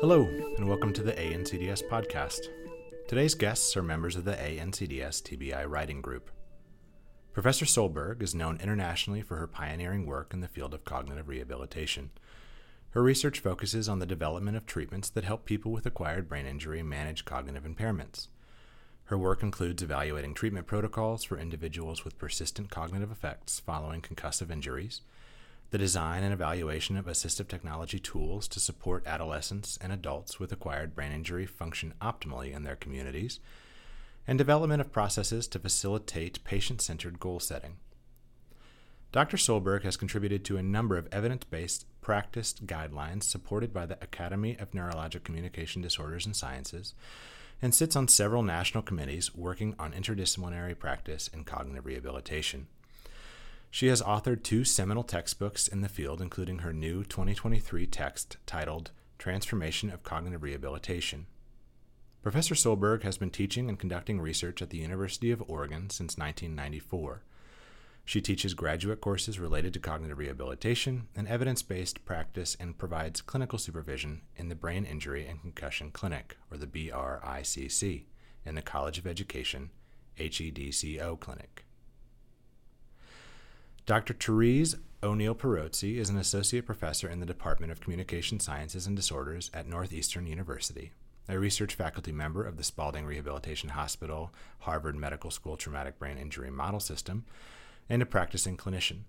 Hello, and welcome to the ANCDS podcast. Today's guests are members of the ANCDS TBI writing group. Professor Sohlberg is known internationally for her pioneering work in the field of cognitive rehabilitation. Her research focuses on the development of treatments that help people with acquired brain injury manage cognitive impairments. Her work includes evaluating treatment protocols for individuals with persistent cognitive effects following concussive injuries, the design and evaluation of assistive technology tools to support adolescents and adults with acquired brain injury function optimally in their communities, and development of processes to facilitate patient-centered goal setting. Dr. Sohlberg has contributed to a number of evidence-based practice guidelines supported by the Academy of Neurologic Communication Disorders and Sciences, and sits on several national committees working on interdisciplinary practice in cognitive rehabilitation. She has authored two seminal textbooks in the field, including her new 2023 text titled Transformation of Cognitive Rehabilitation. Professor Sohlberg has been teaching and conducting research at the University of Oregon since 1994. She teaches graduate courses related to cognitive rehabilitation and evidence-based practice and provides clinical supervision in the Brain Injury and Concussion Clinic, or the BRICC, in the College of Education, HEDCO Clinic. Dr. Therese O'Neil-Pirozzi is an associate professor in the Department of Communication Sciences and Disorders at Northeastern University, a research faculty member of the Spaulding Rehabilitation Hospital, Harvard Medical School Traumatic Brain Injury Model System, and a practicing clinician.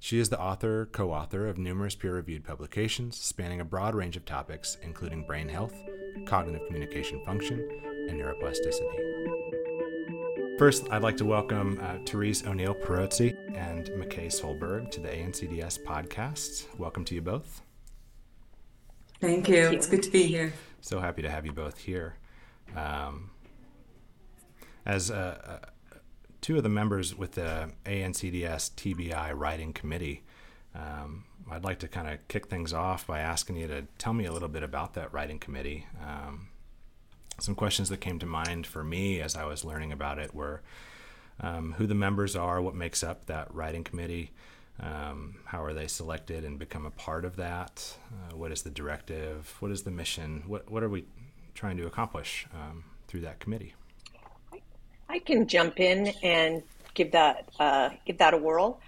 She is the author, co-author of numerous peer-reviewed publications spanning a broad range of topics, including brain health, cognitive communication function, and neuroplasticity. First, I'd like to welcome Therese O'Neil-Pirozzi and McKay Sohlberg to the ANCDS podcast. Welcome to you both. Thank you. It's good to be here. So happy to have you both here. Two of the members with the ANCDS TBI writing committee, I'd like to kind of kick things off by asking you to tell me a little bit about that writing committee. Some questions that came to mind for me as I was learning about it were who the members are, what makes up that writing committee, how are they selected and become a part of that, what is the directive, what is the mission, what are we trying to accomplish through that committee? I can jump in and give that a whirl.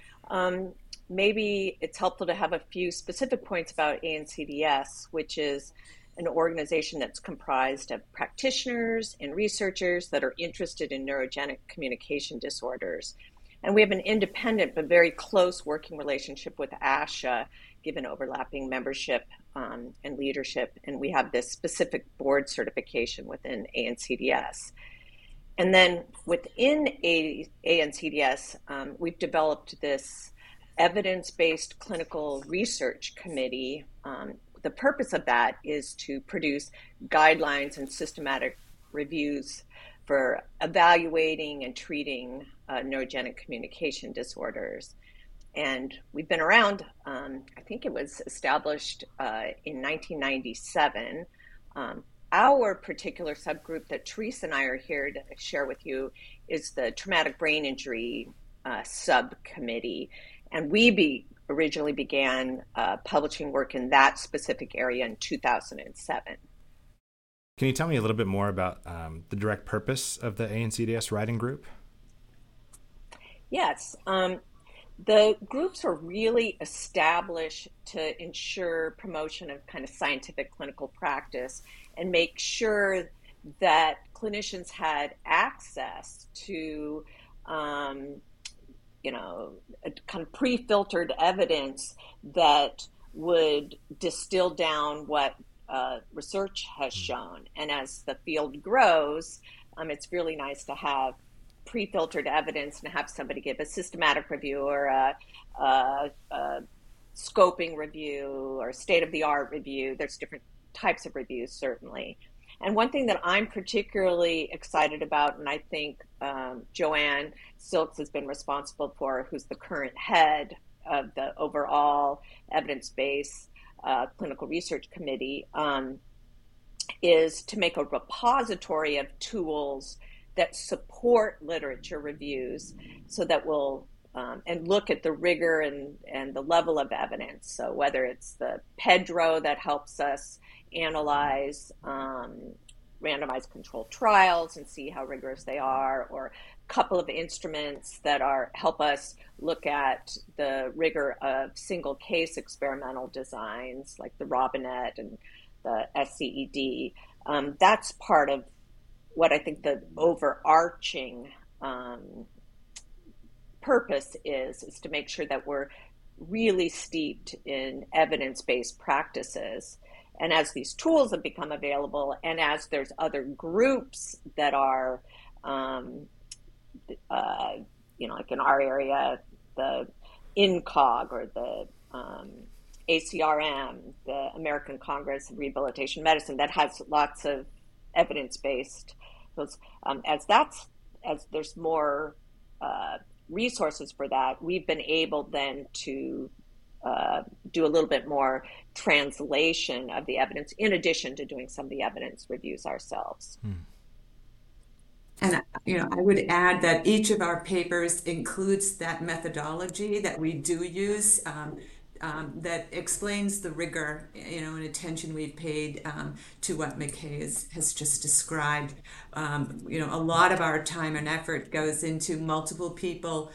Maybe it's helpful to have a few specific points about ANCDS, which is an organization that's comprised of practitioners and researchers that are interested in neurogenic communication disorders. And we have an independent but very close working relationship with ASHA, given overlapping membership and leadership. And we have this specific board certification within ANCDS. And then within ANCDS, we've developed this evidence-based clinical research committee. The purpose of that is to produce guidelines and systematic reviews for evaluating and treating neurogenic communication disorders. And we've been around, I think it was established in 1997. Our particular subgroup that Therese and I are here to share with you is the traumatic brain injury subcommittee. And we originally began publishing work in that specific area in 2007. Can you tell me a little bit more about the direct purpose of the ANCDS writing group? Yes. The groups are really established to ensure promotion of kind of scientific clinical practice and make sure that clinicians had access to, kind of pre-filtered evidence that would distill down what research has shown. And as the field grows, it's really nice to have pre-filtered evidence and have somebody give a systematic review or a scoping review or state-of-the-art review. There's different types of reviews, certainly. And one thing that I'm particularly excited about, and I think Joanne Silks has been responsible for, who's the current head of the overall evidence-based clinical research committee, is to make a repository of tools that support literature reviews so that we'll and look at the rigor and the level of evidence. So whether it's the Pedro that helps us analyze randomized controlled trials and see how rigorous they are, or a couple of instruments that are help us look at the rigor of single case experimental designs like the Robinette and the SCED. That's part of what I think the overarching purpose is to make sure that we're really steeped in evidence-based practices. And as these tools have become available, and as there's other groups that are, like in our area, the INCOG or the ACRM, the American Congress of Rehabilitation Medicine, that has lots of evidence-based. As there's more resources for that, we've been able then to do a little bit more translation of the evidence in addition to doing some of the evidence reviews ourselves. And, I would add that each of our papers includes that methodology that we do use that explains the rigor, and attention we've paid to what McKay has just described. A lot of our time and effort goes into multiple people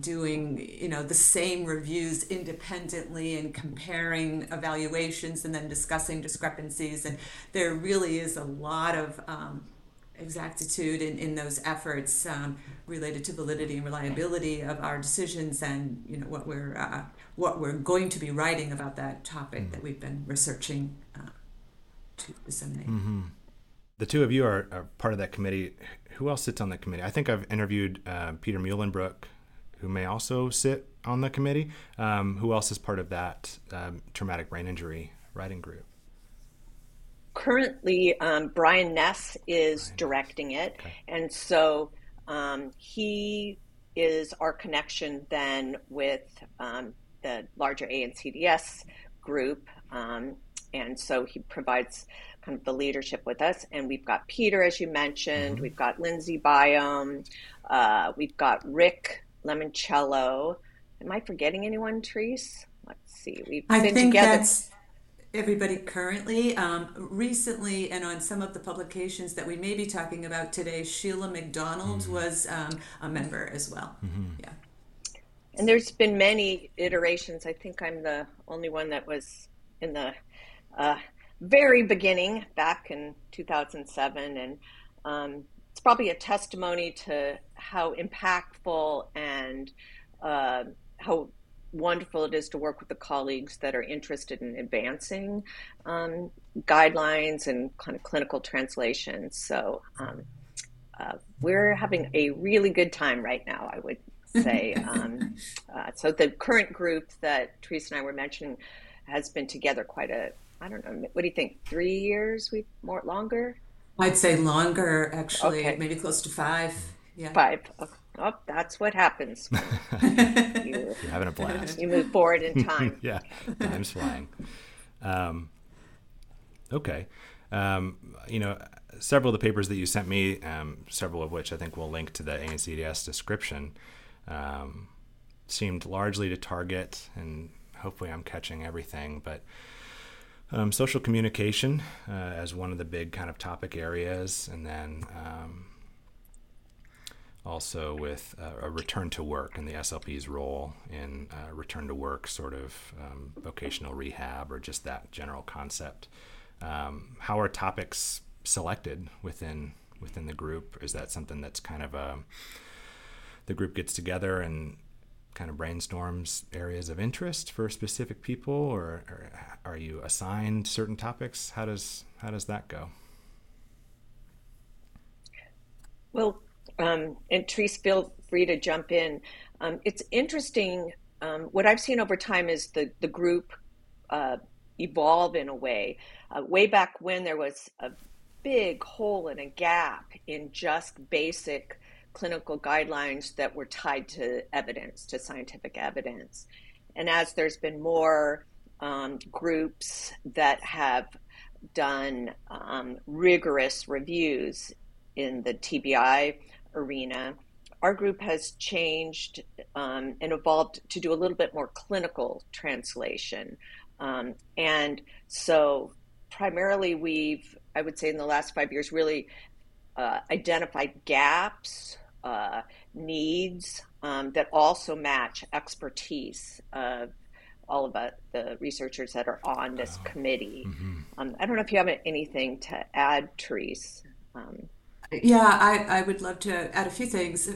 doing, the same reviews independently and comparing evaluations and then discussing discrepancies. And there really is a lot of exactitude in those efforts related to validity and reliability of our decisions and, what we're going to be writing about that topic that we've been researching to disseminate. Mm-hmm. The two of you are part of that committee. Who else sits on that committee? I think I've interviewed Peter Muhlenbrook, who may also sit on the committee. Who else is part of that traumatic brain injury writing group? Currently, Brian Ness is directing it. Okay. And so he is our connection then with the larger ANCDS group. And so he provides kind of the leadership with us. And we've got Peter, as you mentioned. Mm-hmm. We've got Lindsay Biome. We've got Rick Lemoncello. Am I forgetting anyone, Therese? Let's see. I think that's everybody currently. Recently, and on some of the publications that we may be talking about today, Sheila McDonald was a member as well. Mm-hmm. Yeah. And there's been many iterations. I think I'm the only one that was in the very beginning back in 2007. And it's probably a testimony to how impactful and how wonderful it is to work with the colleagues that are interested in advancing guidelines and kind of clinical translation. So we're having a really good time right now, I would say. So the current group that Therese and I were mentioning has been together quite a, I don't know, what do you think, 3 years, longer? I'd say longer, actually, okay. Maybe close to 5. Yeah. 5, okay. Oh, that's what happens. You're having a blast. You move forward in time. Yeah, time's flying. Okay. Several of the papers that you sent me, several of which I think will link to the ANCDS description, seemed largely to target, and hopefully I'm catching everything, but social communication as one of the big kind of topic areas, and then also with a return to work and the SLP's role in return to work sort of vocational rehab or just that general concept. How are topics selected within the group? Is that something that's kind of the group gets together and kind of brainstorms areas of interest for specific people, or are you assigned certain topics? How does that go? Well, and Therese, feel free to jump in. It's interesting. What I've seen over time is the group evolve in a way. Way back when there was a big hole and a gap in just basic clinical guidelines that were tied to evidence, to scientific evidence. And as there's been more groups that have done rigorous reviews in the TBI arena, our group has changed and evolved to do a little bit more clinical translation. And so primarily we've, I would say in the last 5 years, really identified gaps, needs that also match expertise of all of the researchers that are on this committee. Mm-hmm. I don't know if you have anything to add, Therese. Yeah, I would love to add a few things.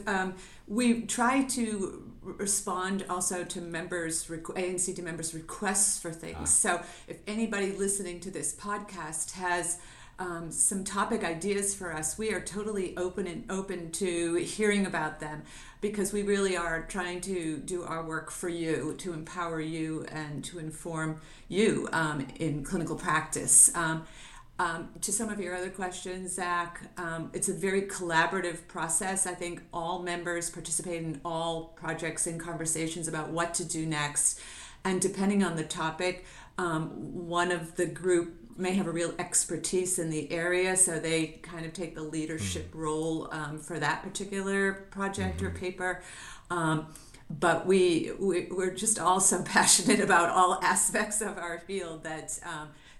We try to respond also to members, ANCD members' requests for things. So if anybody listening to this podcast has some topic ideas for us, we are totally open to hearing about them, because we really are trying to do our work for you, to empower you and to inform you in clinical practice. To some of your other questions, Zach, it's a very collaborative process. I think all members participate in all projects and conversations about what to do next. And depending on the topic, one of the group may have a real expertise in the area, so they kind of take the leadership role for that particular project or paper. But we're just all so passionate about all aspects of our field that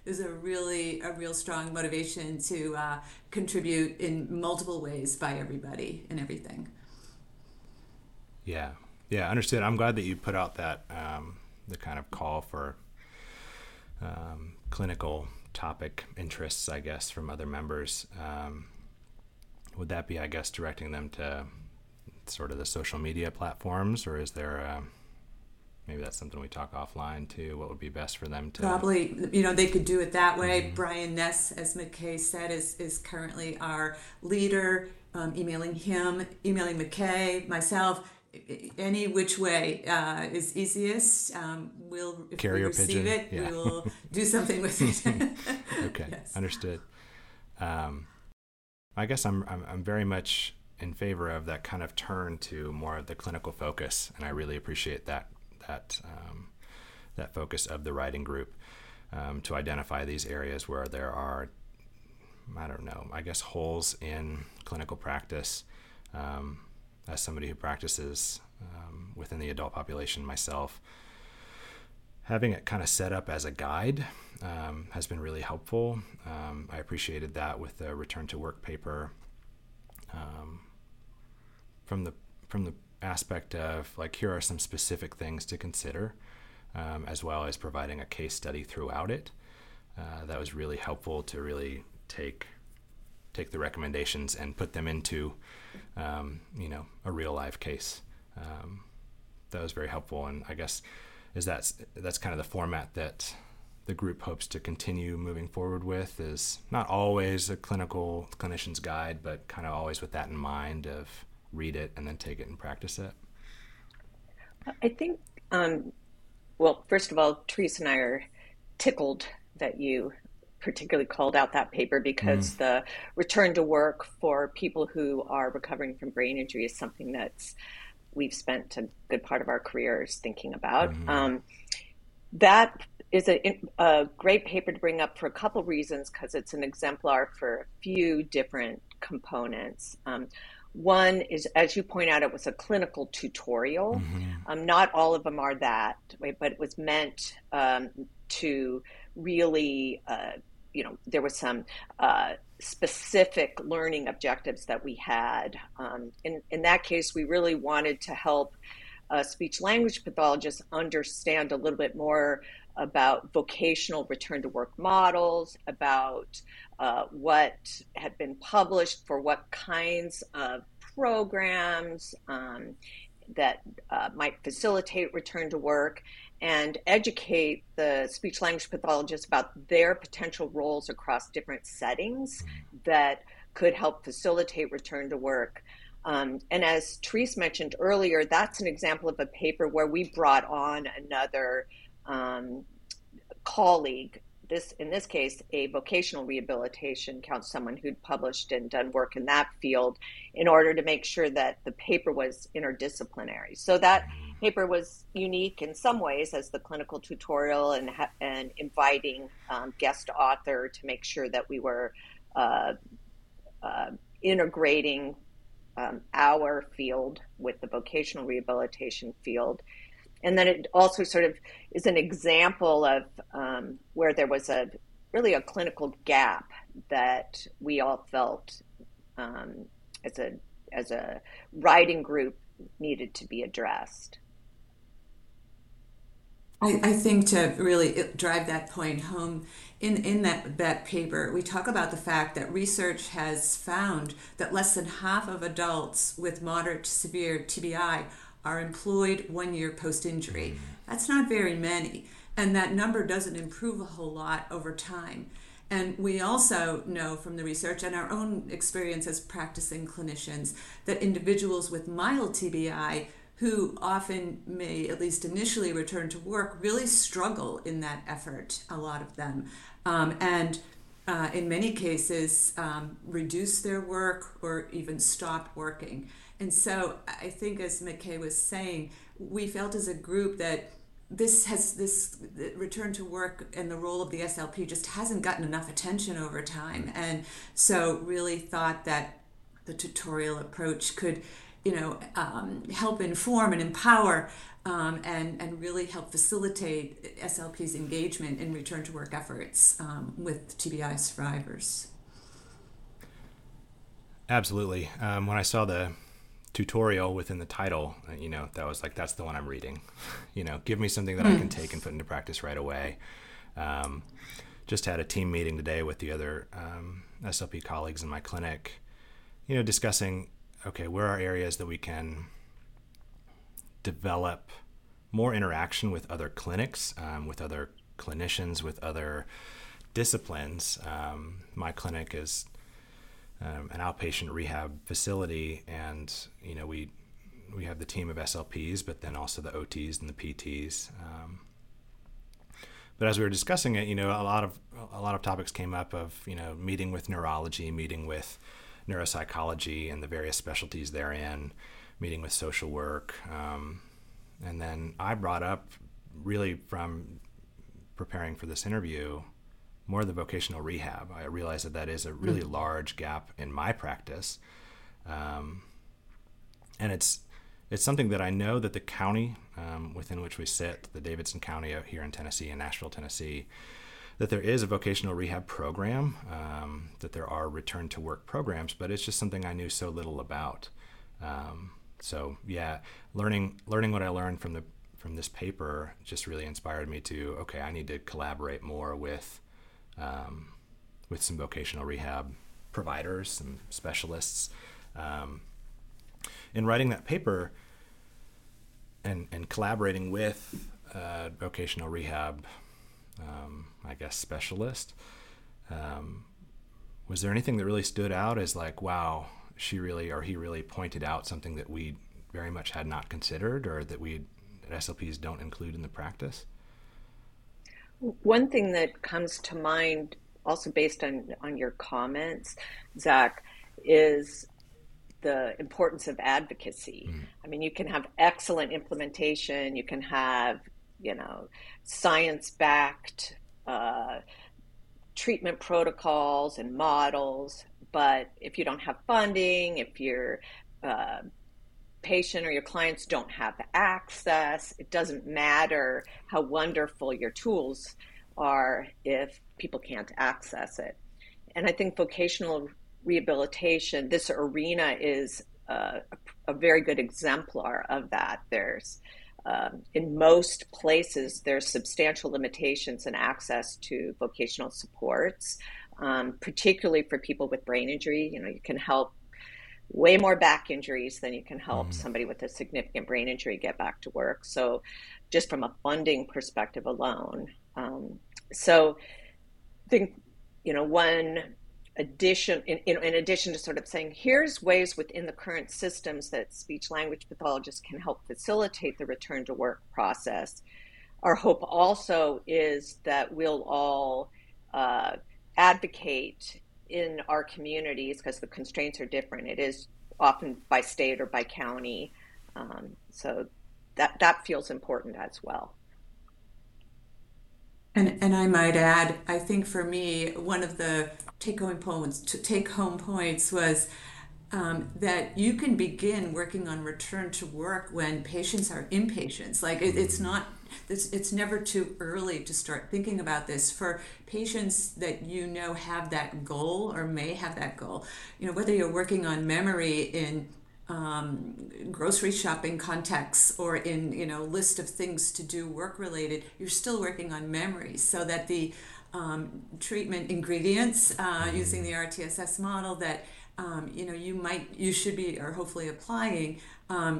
there's a real strong motivation to contribute in multiple ways by everybody and everything. Yeah, understood. I'm glad that you put out that the kind of call for clinical topic interests, I guess, from other members. Would that be, I guess, directing them to sort of the social media platforms, or is there maybe that's something we talk offline too? What would be best for them to probably, they could do it that way. Mm-hmm. Brian Ness, as McKay said, is currently our leader. Emailing him, emailing McKay, myself, any which way is easiest. We'll, if Carrier we receive pigeon. It, yeah. We will do something with it. Okay, yes. Understood. I guess I'm very much in favor of that kind of turn to more of the clinical focus, and I really appreciate that focus of the writing group to identify these areas where there are, holes in clinical practice. As somebody who practices within the adult population myself, having it kind of set up as a guide has been really helpful. I appreciated that with the return to work paper. From the aspect of, like, here are some specific things to consider, as well as providing a case study throughout it. That was really helpful to really take the recommendations and put them into a real live case. That was very helpful, and I guess that's kind of the format that the group hopes to continue moving forward with, is not always a clinician's guide, but kind of always with that in mind of read it and then take it and practice it. I think, first of all, Therese and I are tickled that you particularly called out that paper, because the return to work for people who are recovering from brain injury is something that's we've spent a good part of our careers thinking about. That is a great paper to bring up for a couple reasons, because it's an exemplar for a few different components. One is, as you point out, it was a clinical tutorial. Not all of them are that way, but it was meant to really there was some specific learning objectives that we had. In that case, we really wanted to help speech language pathologists understand a little bit more about vocational return to work models, about what had been published for what kinds of programs that might facilitate return to work, and educate the speech language pathologists about their potential roles across different settings that could help facilitate return to work. And as Therese mentioned earlier, that's an example of a paper where we brought on another colleague. In this case, a vocational rehabilitation counselor, someone who'd published and done work in that field, in order to make sure that the paper was interdisciplinary. So that paper was unique in some ways as the clinical tutorial, and inviting guest author to make sure that we were integrating our field with the vocational rehabilitation field. And then it also sort of is an example of where there was a really a clinical gap that we all felt as a riding group needed to be addressed. I think to really drive that point home, in that paper, we talk about the fact that research has found that less than half of adults with moderate to severe TBI are employed 1 year post-injury. That's not very many, and that number doesn't improve a whole lot over time. And we also know from the research and our own experience as practicing clinicians that individuals with mild TBI who often may, at least initially, return to work, really struggle in that effort, a lot of them. And in many cases, reduce their work or even stop working. And so I think, as McKay was saying, we felt as a group that this return to work and the role of the SLP just hasn't gotten enough attention over time. And so really thought that the tutorial approach could help inform and empower and really help facilitate SLP's engagement in return to work efforts with TBI survivors. Absolutely. When I saw the tutorial within the title, that was like, that's the one I'm reading. Give me something that I can take and put into practice right away. Just had a team meeting today with the other SLP colleagues in my clinic, discussing, okay, where are areas that we can develop more interaction with other clinics, with other clinicians, with other disciplines. My clinic is an outpatient rehab facility, and we have the team of SLPs, but then also the OTs and the PTs. But as we were discussing it, a lot of topics came up of meeting with neurology, meeting with neuropsychology and the various specialties therein, meeting with social work. And then I brought up, really from preparing for this interview, more of the vocational rehab. I realized that is a really large gap in my practice. And it's something that I know that the county within which we sit, the Davidson County out here in Tennessee, in Nashville, Tennessee, that there is a vocational rehab program, that there are return to work programs, but it's just something I knew so little about. So yeah, learning what I learned from this paper just really inspired me to, okay, I need to collaborate more with some vocational rehab providers, some specialists. In writing that paper and collaborating with vocational rehab, I guess, specialist, was there anything that really stood out as like, wow, she really, or he really pointed out something that we very much had not considered, or that we at SLPs don't include in the practice? One thing that comes to mind, also based on your comments, Zach, is the importance of advocacy. Mm-hmm. I mean, you can have excellent implementation, you can have science-backed treatment protocols and models, but if you don't have funding, if your patient or your clients don't have access, it doesn't matter how wonderful your tools are if people can't access it. And I think vocational rehabilitation, this arena, is a very good exemplar of that. There's in most places, there's substantial limitations in access to vocational supports, particularly for people with brain injury. You can help way more back injuries than you can help somebody with a significant brain injury get back to work. So just from a funding perspective alone. So I think, in addition to sort of saying, here's ways within the current systems that speech language pathologists can help facilitate the return to work process, our hope also is that we'll all advocate in our communities, because the constraints are different. It is often by state or by county. So that feels important as well. And I might add, I think for me, one of the take-home points was that you can begin working on return to work when patients are impatients. Like it's never too early to start thinking about this for patients that you know have that goal or may have that goal. You know, whether you're working on memory in grocery shopping contexts or in, you know, list of things to do work related, you're still working on memory, so that the treatment ingredients using the RTSS model that you should be or hopefully applying,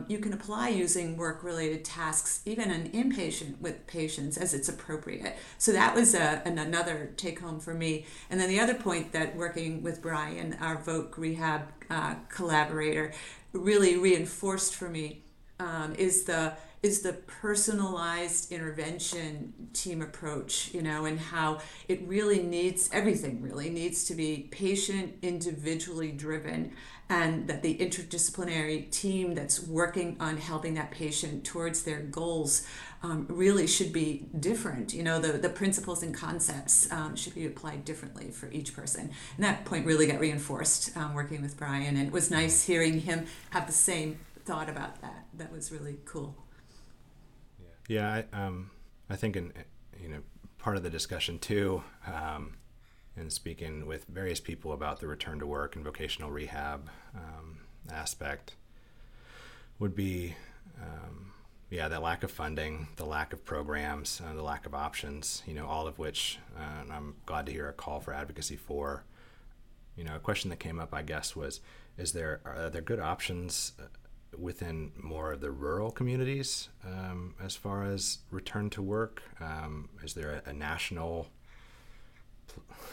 you can apply using work-related tasks, even an inpatient with patients as it's appropriate. So that was another take-home for me. And then the other point that working with Brian, our VOC rehab collaborator, really reinforced for me is the personalized intervention team approach, you know, and how it really needs, everything really needs to be patient, individually driven, and that the interdisciplinary team that's working on helping that patient towards their goals really should be different. You know, the principles and concepts should be applied differently for each person. And that point really got reinforced working with Brian, and it was nice hearing him have the same thought about that. That was really cool. Yeah, I think part of the discussion too, in speaking with various people about the return to work and vocational rehab aspect, would be that lack of funding, the lack of programs, the lack of options. You know, all of which, and I'm glad to hear a call for advocacy for. You know, a question that came up, I guess, was: are there good options within more of the rural communities as far as return to work? Is there a national,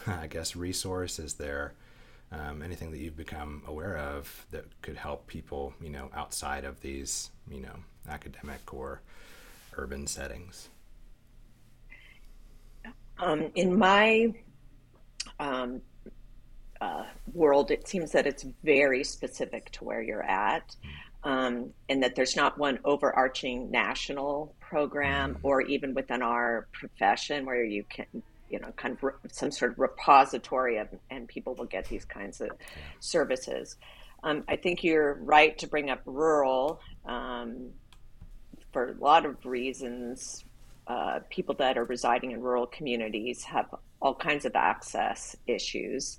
I guess, resource? Is there anything that you've become aware of that could help people, you know, outside of these, you know, academic or urban settings? In my world, it seems that it's very specific to where you're at. And that there's not one overarching national program, or even within our profession where you can, you know, kind of some sort of repository of, and people will get these kinds of services. I think you're right to bring up rural for a lot of reasons. People that are residing in rural communities have all kinds of access issues,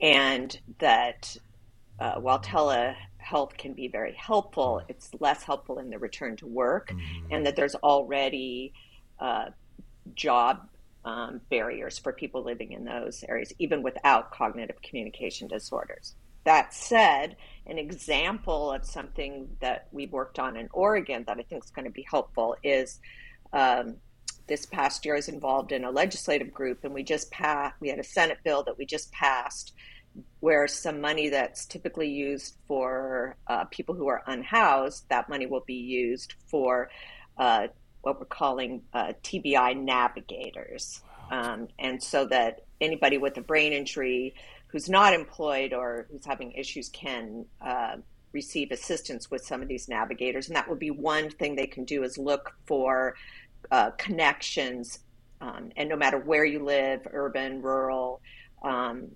and that while telehealth can be very helpful, it's less helpful in the return to work, and that there's already job barriers for people living in those areas, even without cognitive communication disorders. That said, an example of something that we worked on in Oregon that I think is going to be helpful is this past year I was involved in a legislative group, and we had a Senate bill that we just passed where some money that's typically used for people who are unhoused, that money will be used for what we're calling TBI navigators. And so that anybody with a brain injury who's not employed or who's having issues can receive assistance with some of these navigators. And that would be one thing they can do, is look for connections. And no matter where you live, urban, rural,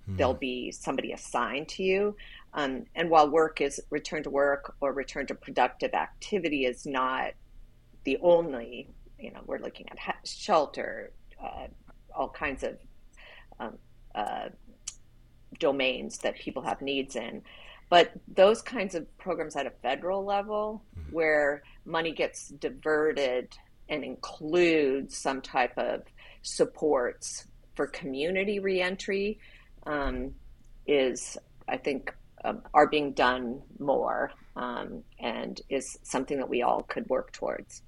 there'll be somebody assigned to you. And while return to work or return to productive activity is not the only, you know, we're looking at shelter, all kinds of domains that people have needs in. But those kinds of programs at a federal level where money gets diverted and includes some type of supports for community reentry is, I think, are being done more and is something that we all could work towards.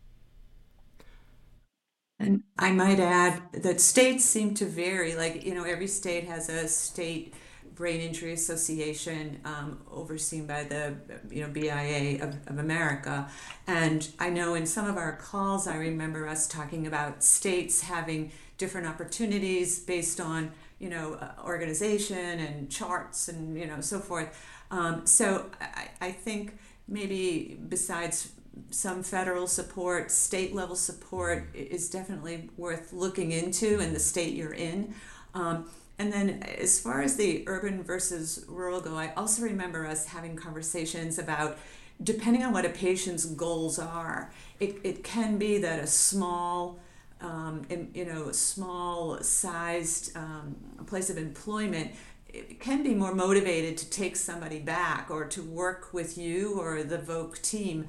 And I might add that states seem to vary. Like, you know, every state has a state brain injury association overseen by the, you know, BIA of America. And I know in some of our calls, I remember us talking about states having different opportunities based on, you know, organization and charts and, you know, so forth. So I think maybe besides some federal support, state level support is definitely worth looking into in the state you're in. And then as far as the urban versus rural go, I also remember us having conversations about, depending on what a patient's goals are, it can be that a small, a small-sized place of employment, it can be more motivated to take somebody back or to work with you or the VOC team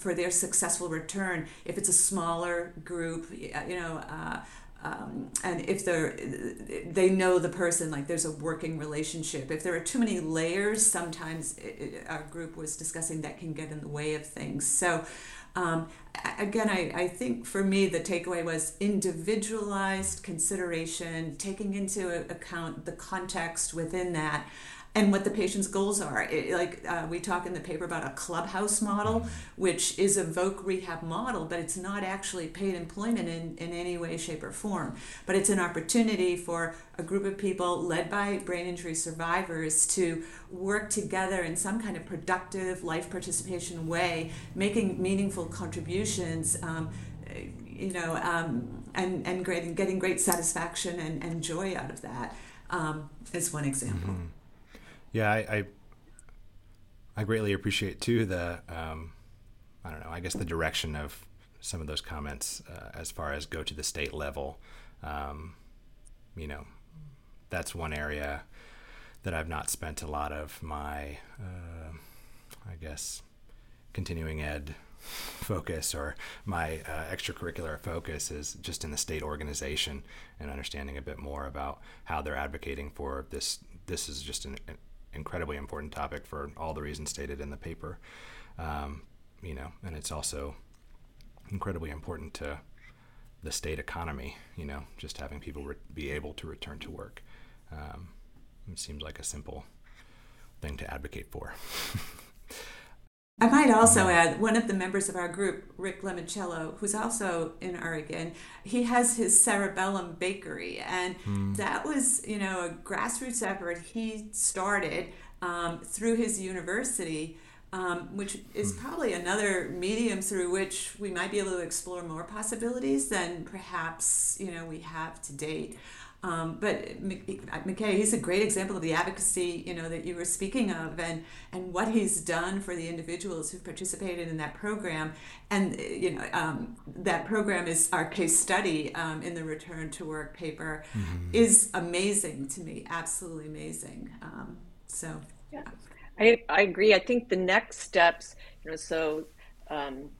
for their successful return. If it's a smaller group, and if they know the person, like there's a working relationship. If there are too many layers, sometimes our group was discussing that can get in the way of things. So again, I think for me the takeaway was individualized consideration, taking into account the context within that and what the patient's goals are. We talk in the paper about a clubhouse model, which is a VOC rehab model, but it's not actually paid employment in any way, shape, or form. But it's an opportunity for a group of people led by brain injury survivors to work together in some kind of productive life participation way, making meaningful contributions, and getting great satisfaction and joy out of that is one example. Mm-hmm. Yeah, I greatly appreciate too the the direction of some of those comments as far as go to the state level. That's one area that I've not spent a lot of my continuing ed focus or my extracurricular focus is just in the state organization and understanding a bit more about how they're advocating for this. This is just an incredibly important topic for all the reasons stated in the paper, and it's also incredibly important to the state economy, just having people be able to return to work. It seems like a simple thing to advocate for. I might also add, one of the members of our group, Rick Lemoncello, who's also in Oregon, he has his Cerebellum Bakery. And that was, a grassroots effort he started through his university, which is probably another medium through which we might be able to explore more possibilities than perhaps, we have to date. But McKay, he's a great example of the advocacy, that you were speaking of and what he's done for the individuals who've participated in that program. And, that program is our case study in the return to work paper is amazing to me, absolutely amazing. Yeah, I agree. I think the next steps, if you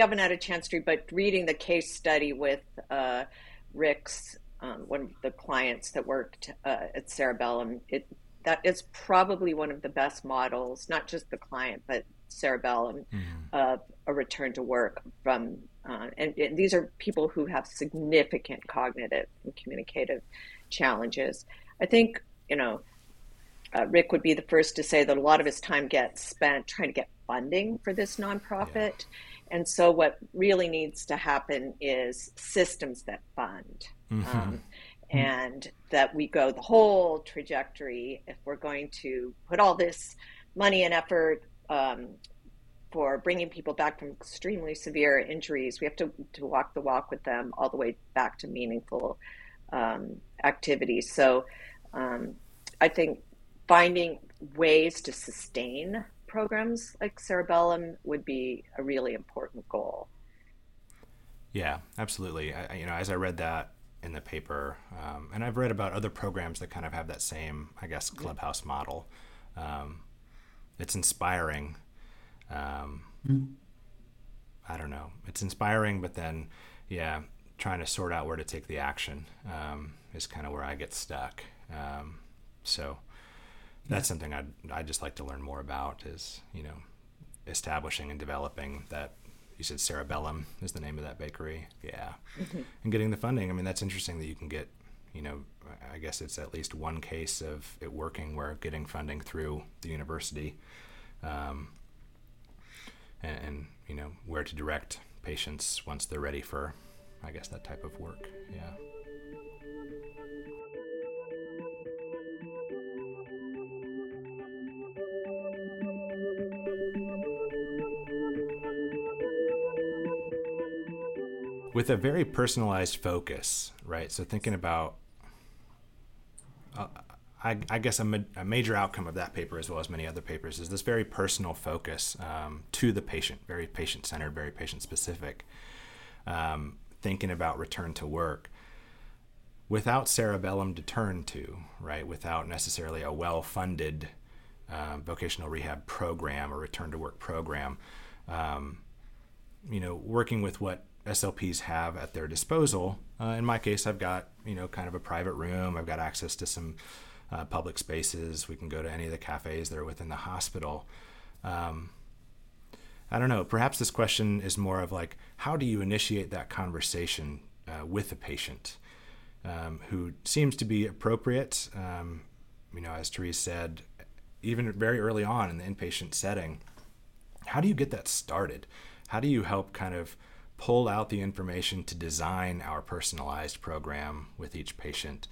haven't had a chance to, but reading the case study with Rick's, one of the clients that worked at Cerebellum, that is probably one of the best models, not just the client, but Cerebellum, of a return to work from, and these are people who have significant cognitive and communicative challenges. I think, Rick would be the first to say that a lot of his time gets spent trying to get funding for this nonprofit. Yeah. And so what really needs to happen is systems that fund and that we go the whole trajectory. If we're going to put all this money and effort for bringing people back from extremely severe injuries, we have to walk the walk with them all the way back to meaningful activities. So I think finding ways to sustain programs like Cerebellum would be a really important goal. Yeah, absolutely. I as I read that in the paper, and I've read about other programs that kind of have that same, clubhouse model. It's inspiring. I don't know. It's inspiring, but then, trying to sort out where to take the action is kind of where I get stuck. So that's something I'd just like to learn more about is, establishing and developing that. You said Cerebellum is the name of that bakery. Yeah. Mm-hmm. And getting the funding. I mean, that's interesting that you can get, it's at least one case of it working where getting funding through the university and where to direct patients once they're ready for, that type of work. Yeah. With a very personalized focus, right? So thinking about I guess a major outcome of that paper, as well as many other papers, is this very personal focus to the patient, very patient-centered, very patient-specific, thinking about return to work without cerebellum to turn to, right? Without necessarily a well-funded vocational rehab program or return to work program. Working with what SLPs have at their disposal. In my case, I've got, kind of a private room. I've got access to some public spaces. We can go to any of the cafes that are within the hospital. I don't know, perhaps this question is more of like, how do you initiate that conversation with a patient who seems to be appropriate? As Therese said, even very early on in the inpatient setting, how do you get that started? How do you help kind of pull out the information to design our personalized program with each patient?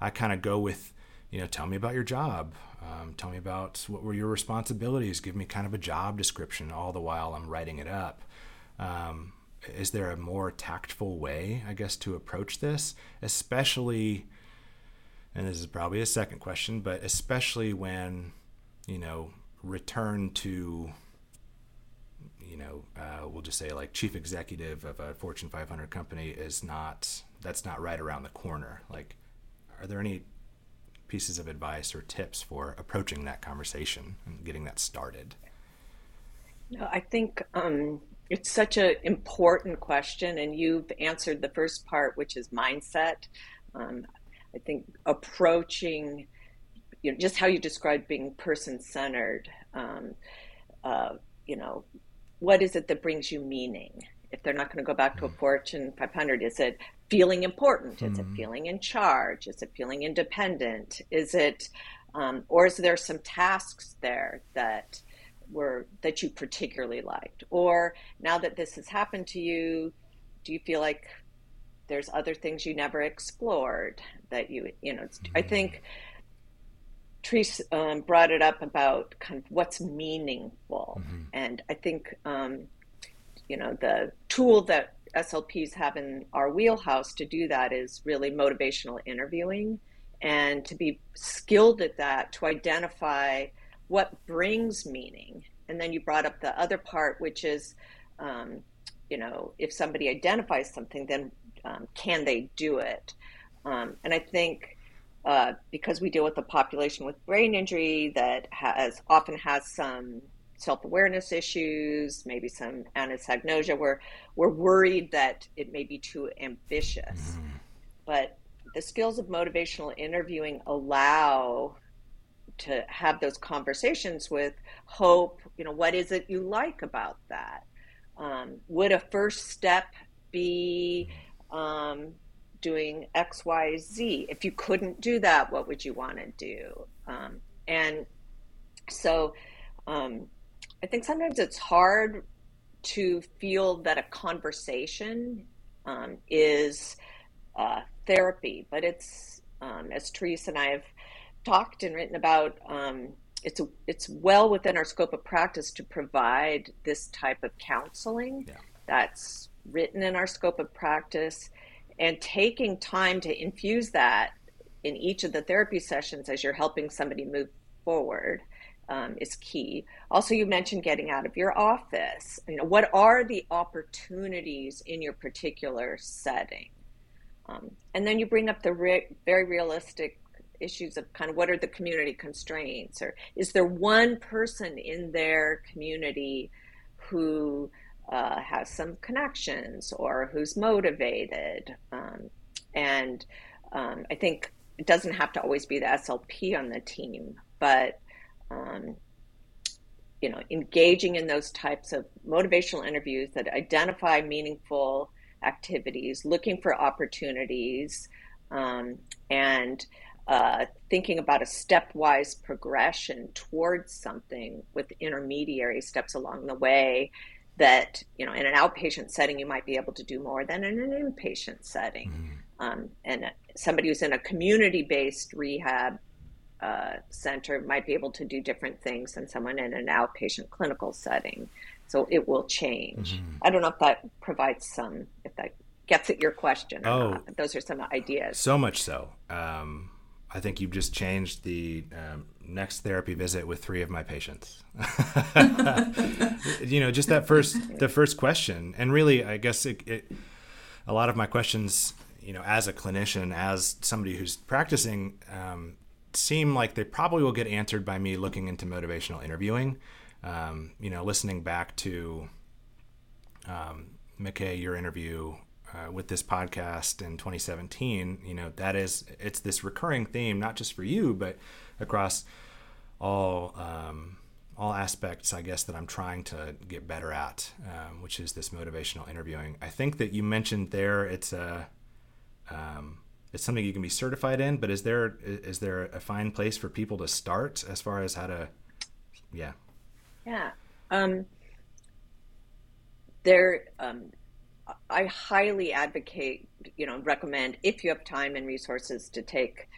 I kind of go with, tell me about your job. Tell me about what were your responsibilities. Give me kind of a job description all the while I'm writing it up. Is there a more tactful way, I guess, to approach this? Especially, and this is probably a second question, but especially when, return to, we'll just say like chief executive of a Fortune 500 company that's not right around the corner. Like, are there any pieces of advice or tips for approaching that conversation and getting that started? No, I think it's such an important question, and you've answered the first part, which is mindset. I think approaching, just how you described being person-centered, what is it that brings you meaning? If they're not going to go back to a Fortune 500, is it feeling important? Is it feeling in charge? Is it feeling independent? Is it, or is there some tasks there that you particularly liked? Or now that this has happened to you, do you feel like there's other things you never explored that I think Therese brought it up about kind of what's meaningful. And I think, the tool that SLPs have in our wheelhouse to do that is really motivational interviewing, and to be skilled at that, to identify what brings meaning. And then you brought up the other part, which is, if somebody identifies something, then can they do it? And I think, because we deal with a population with brain injury that often has some self-awareness issues, maybe some anosognosia, where we're worried that it may be too ambitious. But the skills of motivational interviewing allow to have those conversations with hope. What is it you like about that? Would a first step be doing X, Y, Z? If you couldn't do that, what would you want to do? I think sometimes it's hard to feel that a conversation is therapy, but it's, as Therese and I have talked and written about, it's well within our scope of practice to provide this type of counseling. Yeah. That's written in our scope of practice. And taking time to infuse that in each of the therapy sessions as you're helping somebody move forward is key. Also, you mentioned getting out of your office. What are the opportunities in your particular setting? And then you bring up the very realistic issues of kind of what are the community constraints, or is there one person in their community who has some connections or who's motivated. I think it doesn't have to always be the SLP on the team, but, engaging in those types of motivational interviews that identify meaningful activities, looking for opportunities, thinking about a stepwise progression towards something with intermediary steps along the way. That, in an outpatient setting, you might be able to do more than in an inpatient setting. And somebody who's in a community-based rehab center might be able to do different things than someone in an outpatient clinical setting. So it will change. I don't know if that provides if that gets at your question or not. Those are some ideas. So much so. I think you've just changed the next therapy visit with 3 of my patients. You know, just that first question. And really, I guess a lot of my questions, you know, as a clinician, as somebody who's practicing, seem like they probably will get answered by me looking into motivational interviewing, you know, listening back to, McKay, your interview with this podcast in 2017, you know, it's this recurring theme, not just for you, but across all aspects, I guess, that I'm trying to get better at, which is this motivational interviewing. I think that you mentioned there, it's something you can be certified in, but is there a fine place for people to start as far as how to, I highly advocate, you know, recommend if you have time and resources to take,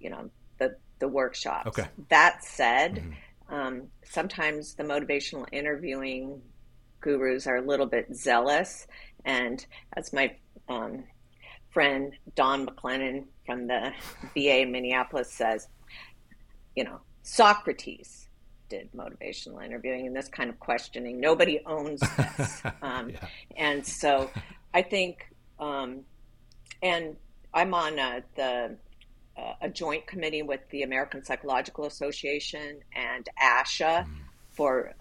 you know, the workshops. Okay. That said, sometimes the motivational interviewing gurus are a little bit zealous. And as my friend Don McLennan from the BA in Minneapolis says, you know, Socrates did motivational interviewing and this kind of questioning. Nobody owns this. And so I think, and I'm on a joint committee with the American Psychological Association and ASHA for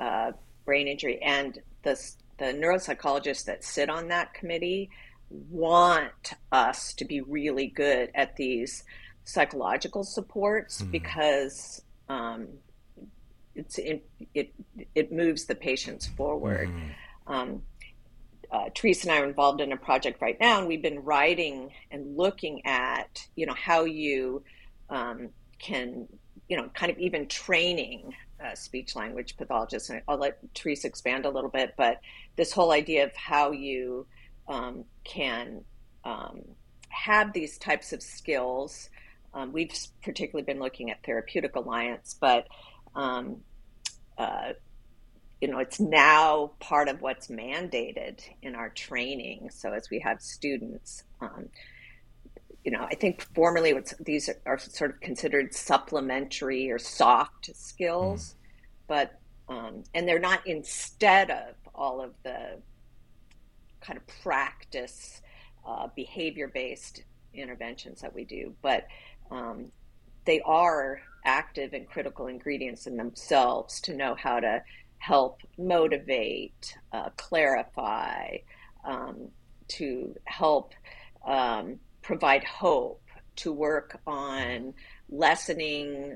brain injury. And the neuropsychologists that sit on that committee want us to be really good at these psychological supports because, it moves the patients forward. Therese and I are involved in a project right now, and we've been writing and looking at, you know, how you can, you know, kind of even training speech language pathologists. And I'll let Therese expand a little bit, but this whole idea of how you can have these types of skills. We've particularly been looking at therapeutic alliance, but you know, it's now part of what's mandated in our training. So as we have students, you know, I think formerly these are sort of considered supplementary or soft skills, but, and they're not instead of all of the kind of practice, behavior-based interventions that we do, but, they are active and critical ingredients in themselves to know how to help motivate, clarify, to help provide hope, to work on lessening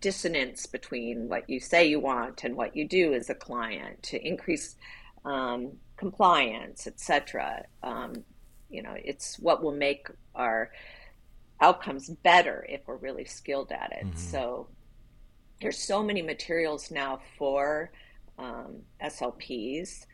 dissonance between what you say you want and what you do as a client, to increase compliance, etc. You know, it's what will make our outcomes better if we're really skilled at it. So there's so many materials now for SLPs.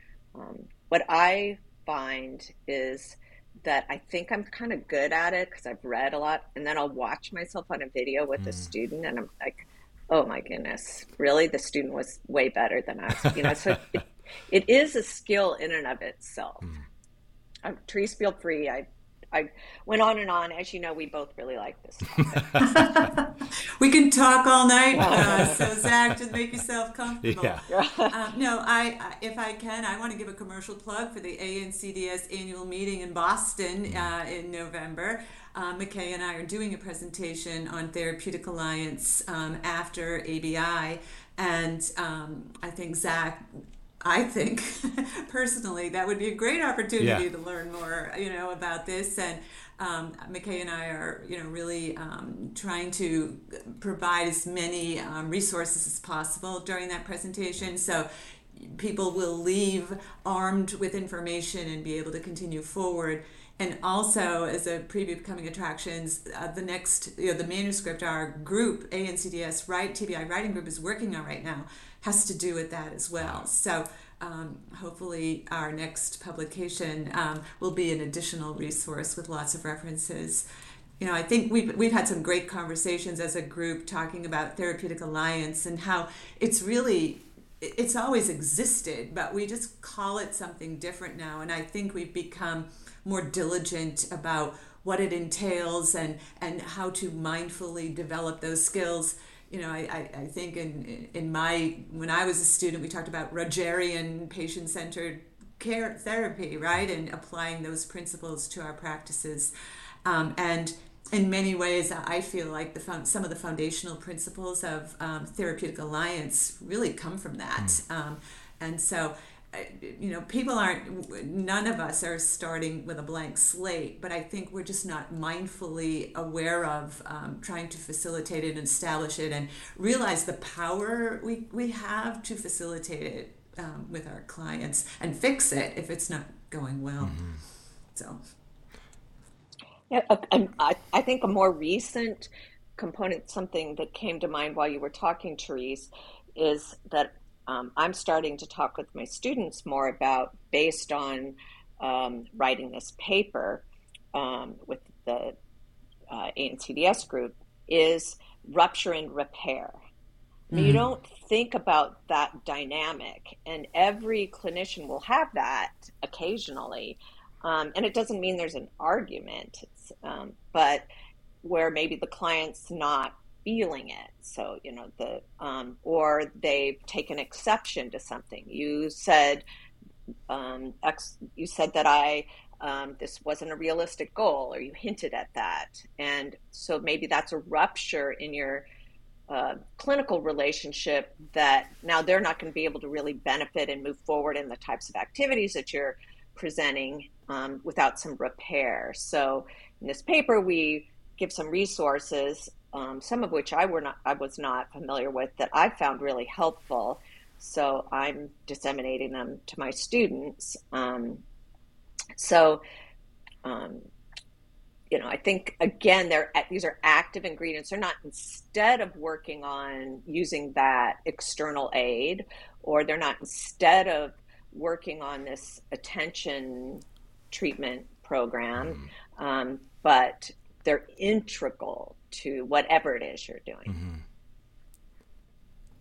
What I find is that I think I'm kind of good at it because I've read a lot, and then I'll watch myself on a video with a student and I'm like, oh my goodness, really? The student was way better than us. You know, so it is a skill in and of itself. Therese, feel free. I went on and on. As you know, we both really like this topic. We can talk all night. So Zach, just make yourself comfortable. If I can, I want to give a commercial plug for the ANCDS annual meeting in Boston in November. McKay and I are doing a presentation on Therapeutic Alliance after ABI. And I think Zach, personally, that would be a great opportunity to learn more, you know, about this. And McKay and I are, you know, really trying to provide as many resources as possible during that presentation. So people will leave armed with information and be able to continue forward. And also, as a preview of coming attractions, the next, you know, the manuscript our group, ANCDS TBI Writing Group, is working on right now has to do with that as well. So hopefully our next publication will be an additional resource with lots of references. You know, I think we've had some great conversations as a group talking about Therapeutic Alliance and how it's always existed, but we just call it something different now. And I think we've become more diligent about what it entails and how to mindfully develop those skills. You know, I think in my, when I was a student, we talked about Rogerian patient-centered care therapy, right? And applying those principles to our practices. And in many ways, I feel like some of the foundational principles of therapeutic alliance really come from that. And so, you know, none of us are starting with a blank slate, but I think we're just not mindfully aware of trying to facilitate it and establish it and realize the power we have to facilitate it with our clients and fix it if it's not going well. Mm-hmm. So. Yeah, I think a more recent component, something that came to mind while you were talking, Therese, is that I'm starting to talk with my students more about, based on writing this paper with the ANCDS group, is rupture and repair. Mm-hmm. You don't think about that dynamic, and every clinician will have that occasionally. And it doesn't mean there's an argument, but where maybe the client's not feeling it. So, you know, or they've taken exception to something. You said, this wasn't a realistic goal, or you hinted at that. And so maybe that's a rupture in your clinical relationship that now they're not going to be able to really benefit and move forward in the types of activities that you're presenting without some repair. So in this paper, we give some resources, some of which I was not familiar with, that I found really helpful. So I'm disseminating them to my students. You know, I think, again, these are active ingredients. They're not instead of working on using that external aid, or they're not instead of working on this attention treatment program, but they're integral to whatever it is you're doing. Mm-hmm.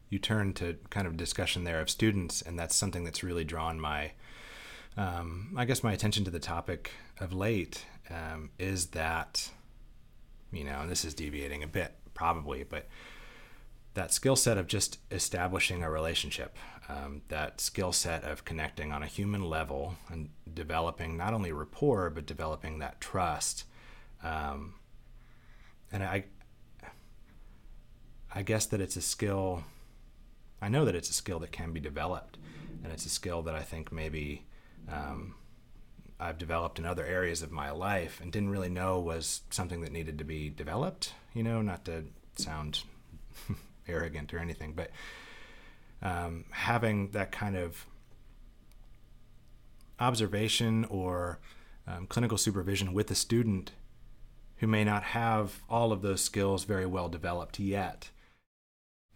You turn to kind of discussion there of students, and that's something that's really drawn my, my attention to the topic of late, is that, you know, and this is deviating a bit probably, but that skill set of just establishing a relationship, that skill set of connecting on a human level and developing not only rapport, but developing that trust. And I guess that it's a skill, I know that it's a skill that can be developed, and it's a skill that I think maybe I've developed in other areas of my life and didn't really know was something that needed to be developed, you know, not to sound arrogant or anything, but having that kind of observation or clinical supervision with a student who may not have all of those skills very well developed yet,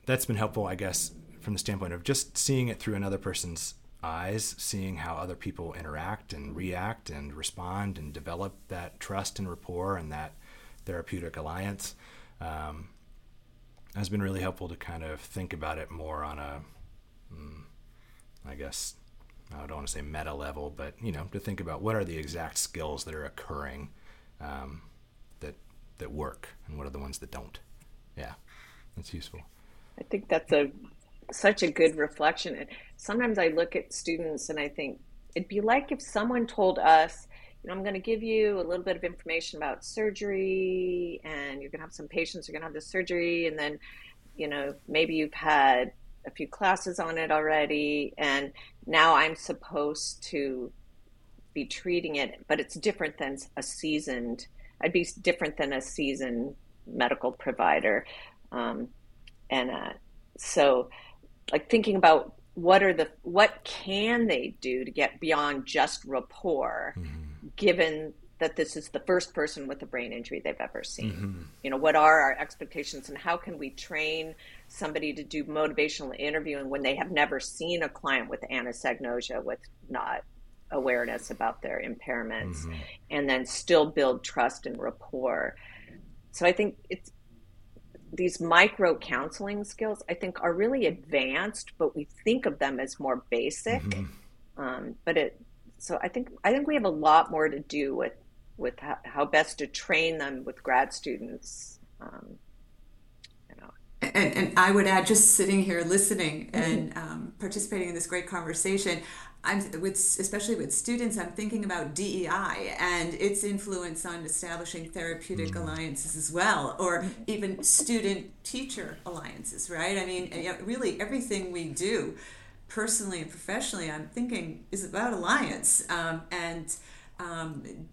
that's been helpful, I guess, from the standpoint of just seeing it through another person's eyes, seeing how other people interact and react and respond and develop that trust and rapport and that therapeutic alliance. Has been really helpful to kind of think about it more on a, I guess, I don't want to say meta level, but, you know, to think about what are the exact skills that are occurring that work, and what are the ones that don't. Yeah, that's useful. I think that's such a good reflection. And sometimes I look at students and I think, it'd be like if someone told us, you know, I'm going to give you a little bit of information about surgery, and you're going to have some patients who are going to have this surgery, and then, you know, maybe you've had a few classes on it already, and now I'm supposed to be treating it, but it's different than I'd be different than a seasoned medical provider. So like thinking about what can they do to get beyond just rapport, given that this is the first person with a brain injury they've ever seen. Mm-hmm. You know, what are our expectations, and how can we train somebody to do motivational interviewing when they have never seen a client with anosognosia, with not awareness about their impairments, and then still build trust and rapport. So I think it's these micro counseling skills, I think, are really advanced, but we think of them as more basic. So I think we have a lot more to do with with how best to train them with grad students. And I would add, just sitting here listening and participating in this great conversation, especially with students, I'm thinking about DEI and its influence on establishing therapeutic alliances as well, or even student-teacher alliances, right? I mean, really everything we do, personally and professionally, I'm thinking is about alliance.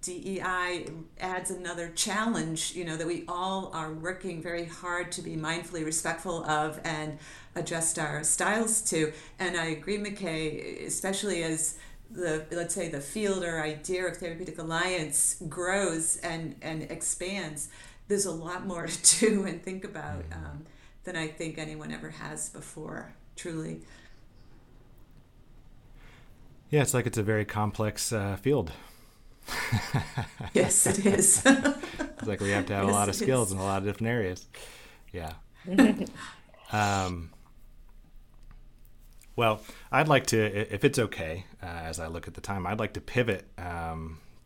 DEI adds another challenge, that we all are working very hard to be mindfully respectful of and adjust our styles to. And I agree, McKay, especially as the field or idea of therapeutic alliance grows and expands, there's a lot more to do and think about than I think anyone ever has before, truly. Yeah, it's like it's a very complex field. Yes, it is. It's like we have to have a lot of skills in a lot of different areas. Yeah. Well, I'd like to, if it's okay, as I look at the time, I'd like to pivot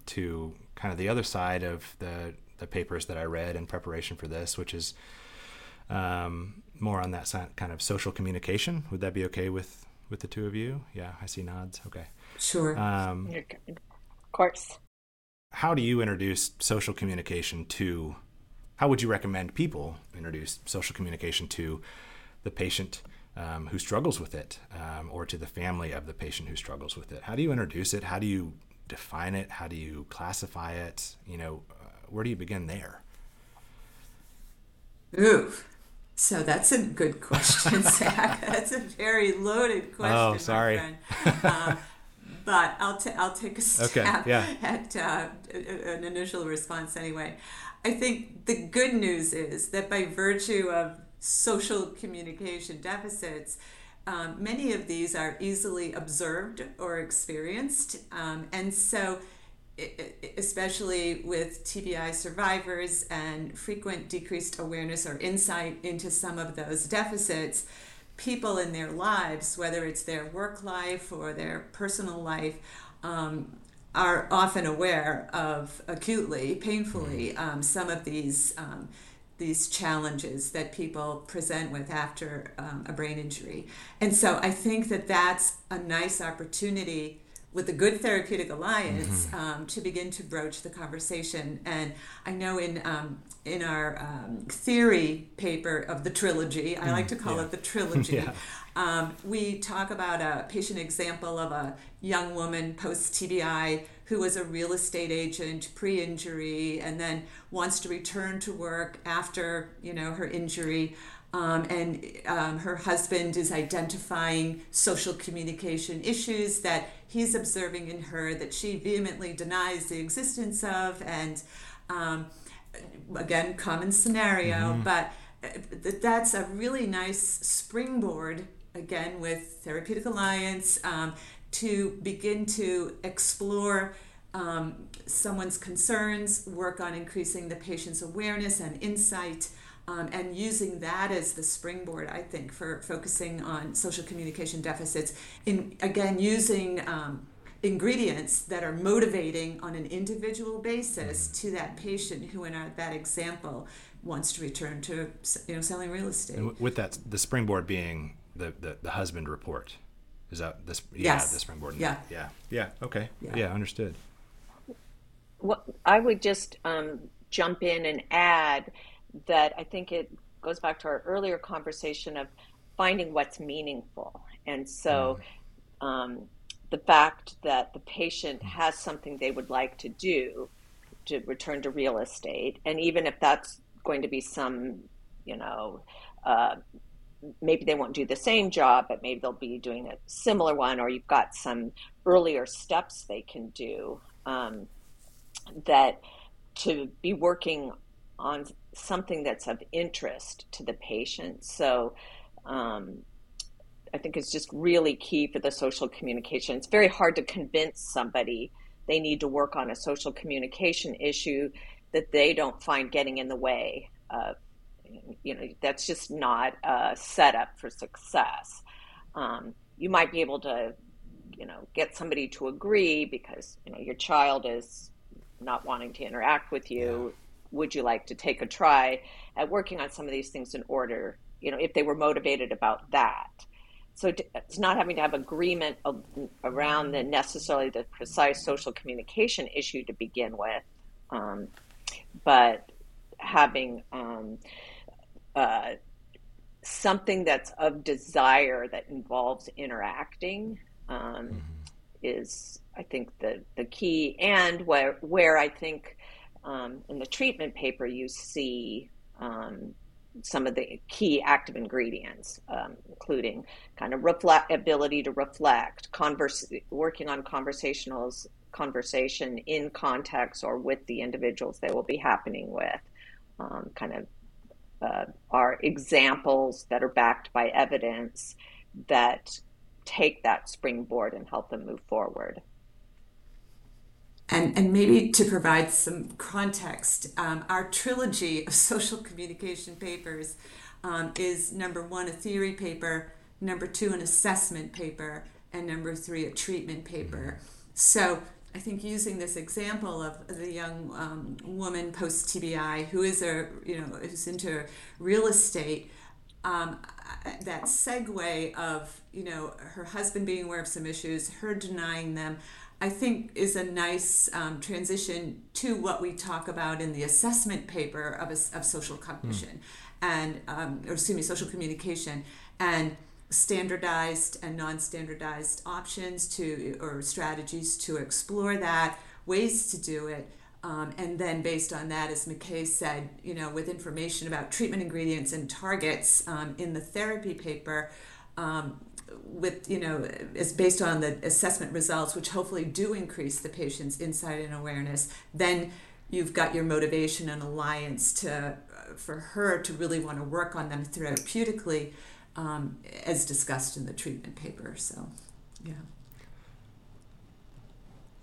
to kind of the other side of the papers that I read in preparation for this, which is more on that kind of social communication. Would that be okay with the two of you? Yeah, I see nods. Okay. Sure. Of course. How do you introduce social communication to, how would you recommend people introduce social communication to the patient who struggles with it, or to the family of the patient who struggles with it? How do you introduce it? How do you define it? How do you classify it? Where do you begin there? Ooh, so that's a good question, Zach. That's a very loaded question. Oh, sorry. My friend. But I'll take a stab at an initial response anyway. I think the good news is that by virtue of social communication deficits, many of these are easily observed or experienced. And so especially with TBI survivors and frequent decreased awareness or insight into some of those deficits, people in their lives, whether it's their work life or their personal life, are often aware of acutely, painfully, some of these challenges that people present with after a brain injury. And so I think that that's a nice opportunity with a good therapeutic alliance to begin to broach the conversation. And I know in our theory paper of the trilogy, I like to call it the trilogy, we talk about a patient example of a young woman post-TBI who was a real estate agent pre-injury and then wants to return to work after her injury. And her husband is identifying social communication issues that he's observing in her that she vehemently denies the existence of. And again, common scenario, but that's a really nice springboard, again, with therapeutic alliance, to begin to explore someone's concerns, work on increasing the patient's awareness and insight. And using that as the springboard, I think, for focusing on social communication deficits, using ingredients that are motivating on an individual basis to that patient who, in that example, wants to return to selling real estate. And with that, the springboard being the husband report, is that this? Yeah, yes. The springboard. Yeah. Okay. Yeah, understood. Well, I would just jump in and add that I think it goes back to our earlier conversation of finding what's meaningful. And so the fact that the patient has something they would like to do to return to real estate, and even if that's going to be some, maybe they won't do the same job, but maybe they'll be doing a similar one, or you've got some earlier steps they can do that to be working on something that's of interest to the patient. So I think it's just really key for the social communication. It's very hard to convince somebody they need to work on a social communication issue that they don't find getting in the way of, that's just not a setup for success. You might be able to, get somebody to agree because, your child is not wanting to interact with you. Would you like to take a try at working on some of these things in order, you know, if they were motivated about that? So it's not having to have agreement around the necessarily the precise social communication issue to begin with, but having something that's of desire that involves interacting is, I think, the key. And where I think in the treatment paper you see some of the key active ingredients, including kind of ability to reflect, working on conversation in context or with the individuals they will be happening with, kind of are examples that are backed by evidence that take that springboard and help them move forward. And maybe to provide some context, our trilogy of social communication papers is 1, a theory paper, 2, an assessment paper, and 3, a treatment paper. So I think using this example of the young woman post TBI who is who's into real estate, that segue of, you know, her husband being aware of some issues, her denying them, I think is a nice transition to what we talk about in the assessment paper of social cognition and, social communication, and standardized and non-standardized options or strategies to explore that, ways to do it. And then based on that, as McKay said, you know, with information about treatment ingredients and targets in the therapy paper, with, you know, is based on the assessment results, which hopefully do increase the patient's insight and awareness, then you've got your motivation and alliance for her to really want to work on them therapeutically, as discussed in the treatment paper. So, yeah.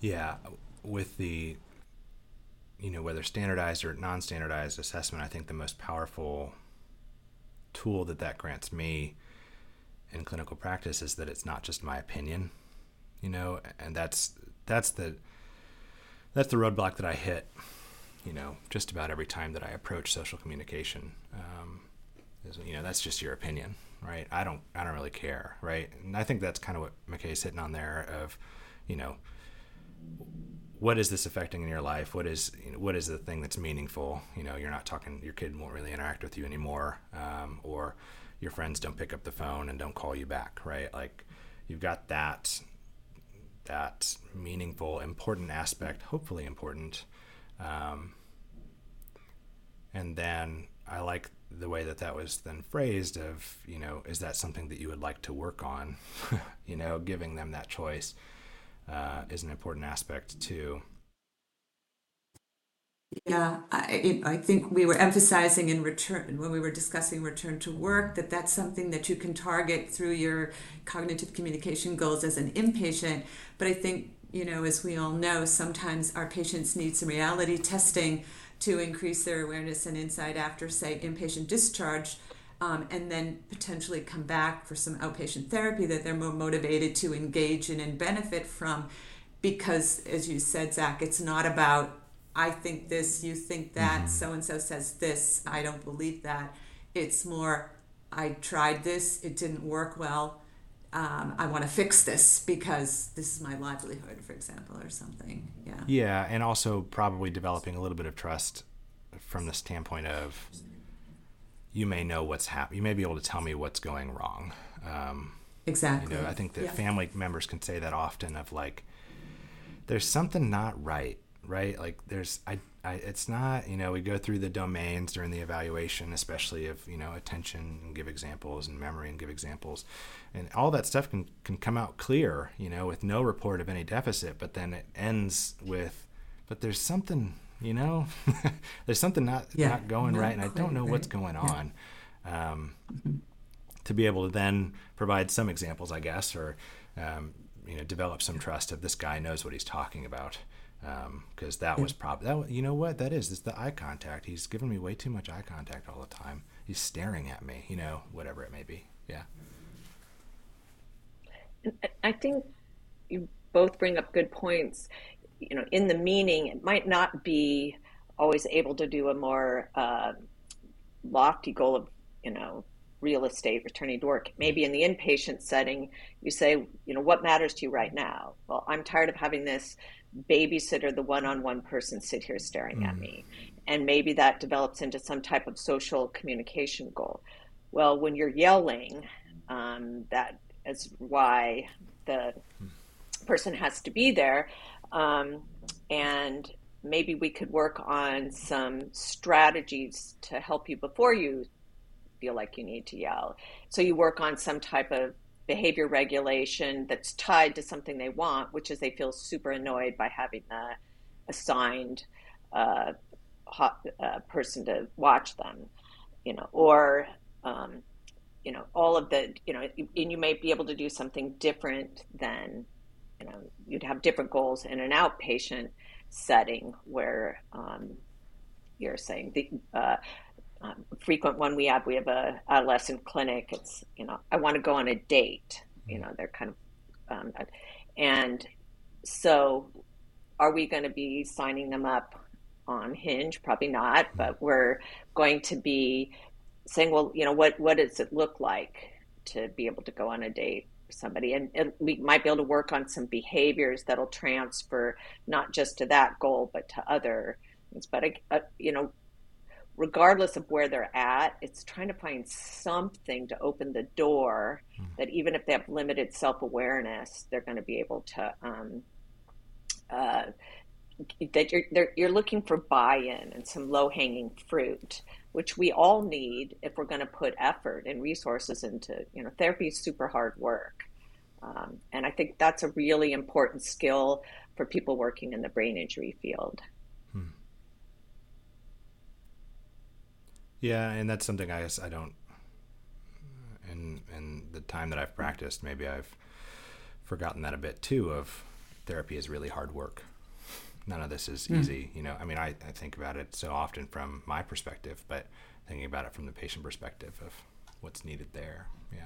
Yeah, with the, you know, whether standardized or non-standardized assessment, I think the most powerful tool that grants me in clinical practice is that it's not just my opinion, you know, and that's the roadblock that I hit, you know, just about every time that I approach social communication. Is, you know, that's just your opinion, right? I don't really care, right? And I think that's kind of what McKay's hitting on there of, you know, what is this affecting in your life? What is the thing that's meaningful? You know, you're not talking, your kid won't really interact with you anymore, or your friends don't pick up the phone and don't call you back, right? Like, you've got that meaningful, important aspect, hopefully important. And then I like the way that was then phrased of, you know, is that something that you would like to work on? You know, giving them that choice is an important aspect too. Yeah, I think we were emphasizing in return, when we were discussing return to work, that that's something that you can target through your cognitive communication goals as an inpatient. But I think, you know, as we all know, sometimes our patients need some reality testing to increase their awareness and insight after, say, inpatient discharge, and then potentially come back for some outpatient therapy that they're more motivated to engage in and benefit from. Because, as you said, Zach, it's not about, I think this, you think that, so-and-so says this, I don't believe that. It's more, I tried this, it didn't work well, I want to fix this because this is my livelihood, for example, or something. Yeah. Yeah, and also probably developing a little bit of trust from the standpoint of, you may know what's happening, you may be able to tell me what's going wrong. Exactly. You know, I think that family members can say that often of, like, there's something not right. Right? Like, there's, it's not, you know, we go through the domains during the evaluation, especially of, you know, attention, and give examples, and memory, and give examples, and all that stuff can come out clear, you know, with no report of any deficit, but then it ends with, but there's something, you know, there's something not going right, and I don't know what's going on. To be able to then provide some examples, I guess, or, you know, develop some trust of, this guy knows what he's talking about. Because that was probably, you know what that is, it's the eye contact. He's giving me way too much eye contact all the time. He's staring at me, you know, whatever it may be. Yeah. I think you both bring up good points. you know, in the meaning, it might not be always able to do a more lofty goal of, you know, real estate, returning to work. Maybe in the inpatient setting, you say, you know, what matters to you right now? Well, I'm tired of having this babysitter, the one-on-one person sit here staring at me. And maybe that develops into some type of social communication goal. Well, when you're yelling, that is why the person has to be there. And maybe we could work on some strategies to help you before you feel like you need to yell. So you work on some type of behavior regulation that's tied to something they want, which is they feel super annoyed by having the assigned person to watch them, you know, or, you know, all of the, you know, and you may be able to do something different than, you know, you'd have different goals in an outpatient setting where you're saying the frequent one we have a adolescent clinic. It's, you know, I want to go on a date, you know, they're kind of, and so are we going to be signing them up on Hinge? Probably not, but we're going to be saying, well, you know, what does it look like to be able to go on a date with somebody? And we might be able to work on some behaviors that'll transfer not just to that goal, but to other things. But, you know, regardless of where they're at, it's trying to find something to open the door that even if they have limited self-awareness, they're going to be able to, that you're looking for buy-in and some low-hanging fruit, which we all need if we're going to put effort and resources into, you know, therapy is super hard work. And I think that's a really important skill for people working in the brain injury field. Yeah. And that's something I guess I don't, in the time that I've practiced, maybe I've forgotten that a bit too, of therapy is really hard work. None of this is easy, you know. I mean, I think about it so often from my perspective, but thinking about it from the patient perspective of what's needed there. Yeah.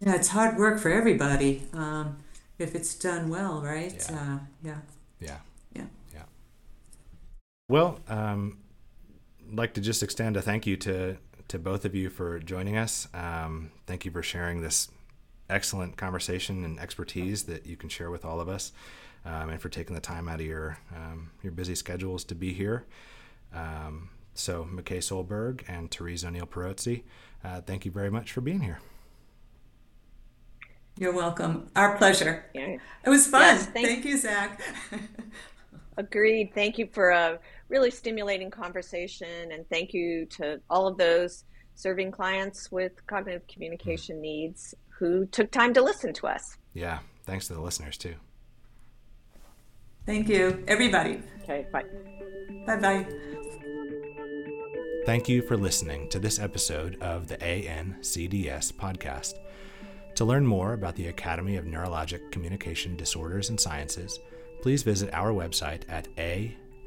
Yeah, it's hard work for everybody if it's done well, right? Yeah. Yeah. Well, I'd like to just extend a thank you to both of you for joining us. Thank you for sharing this excellent conversation and expertise that you can share with all of us, and for taking the time out of your busy schedules to be here. So McKay Sohlberg and Therese O'Neil-Pirozzi, thank you very much for being here. You're welcome. Our pleasure. Yeah. It was fun. Yes, thank you, Zach. Agreed. Thank you for a really stimulating conversation, and thank you to all of those serving clients with cognitive communication needs who took time to listen to us. Yeah, thanks to the listeners too. Thank you, everybody. Okay, bye. Bye-bye. Thank you for listening to this episode of the ANCDS podcast. To learn more about the Academy of Neurologic Communication Disorders and Sciences, please visit our website at ancds.org.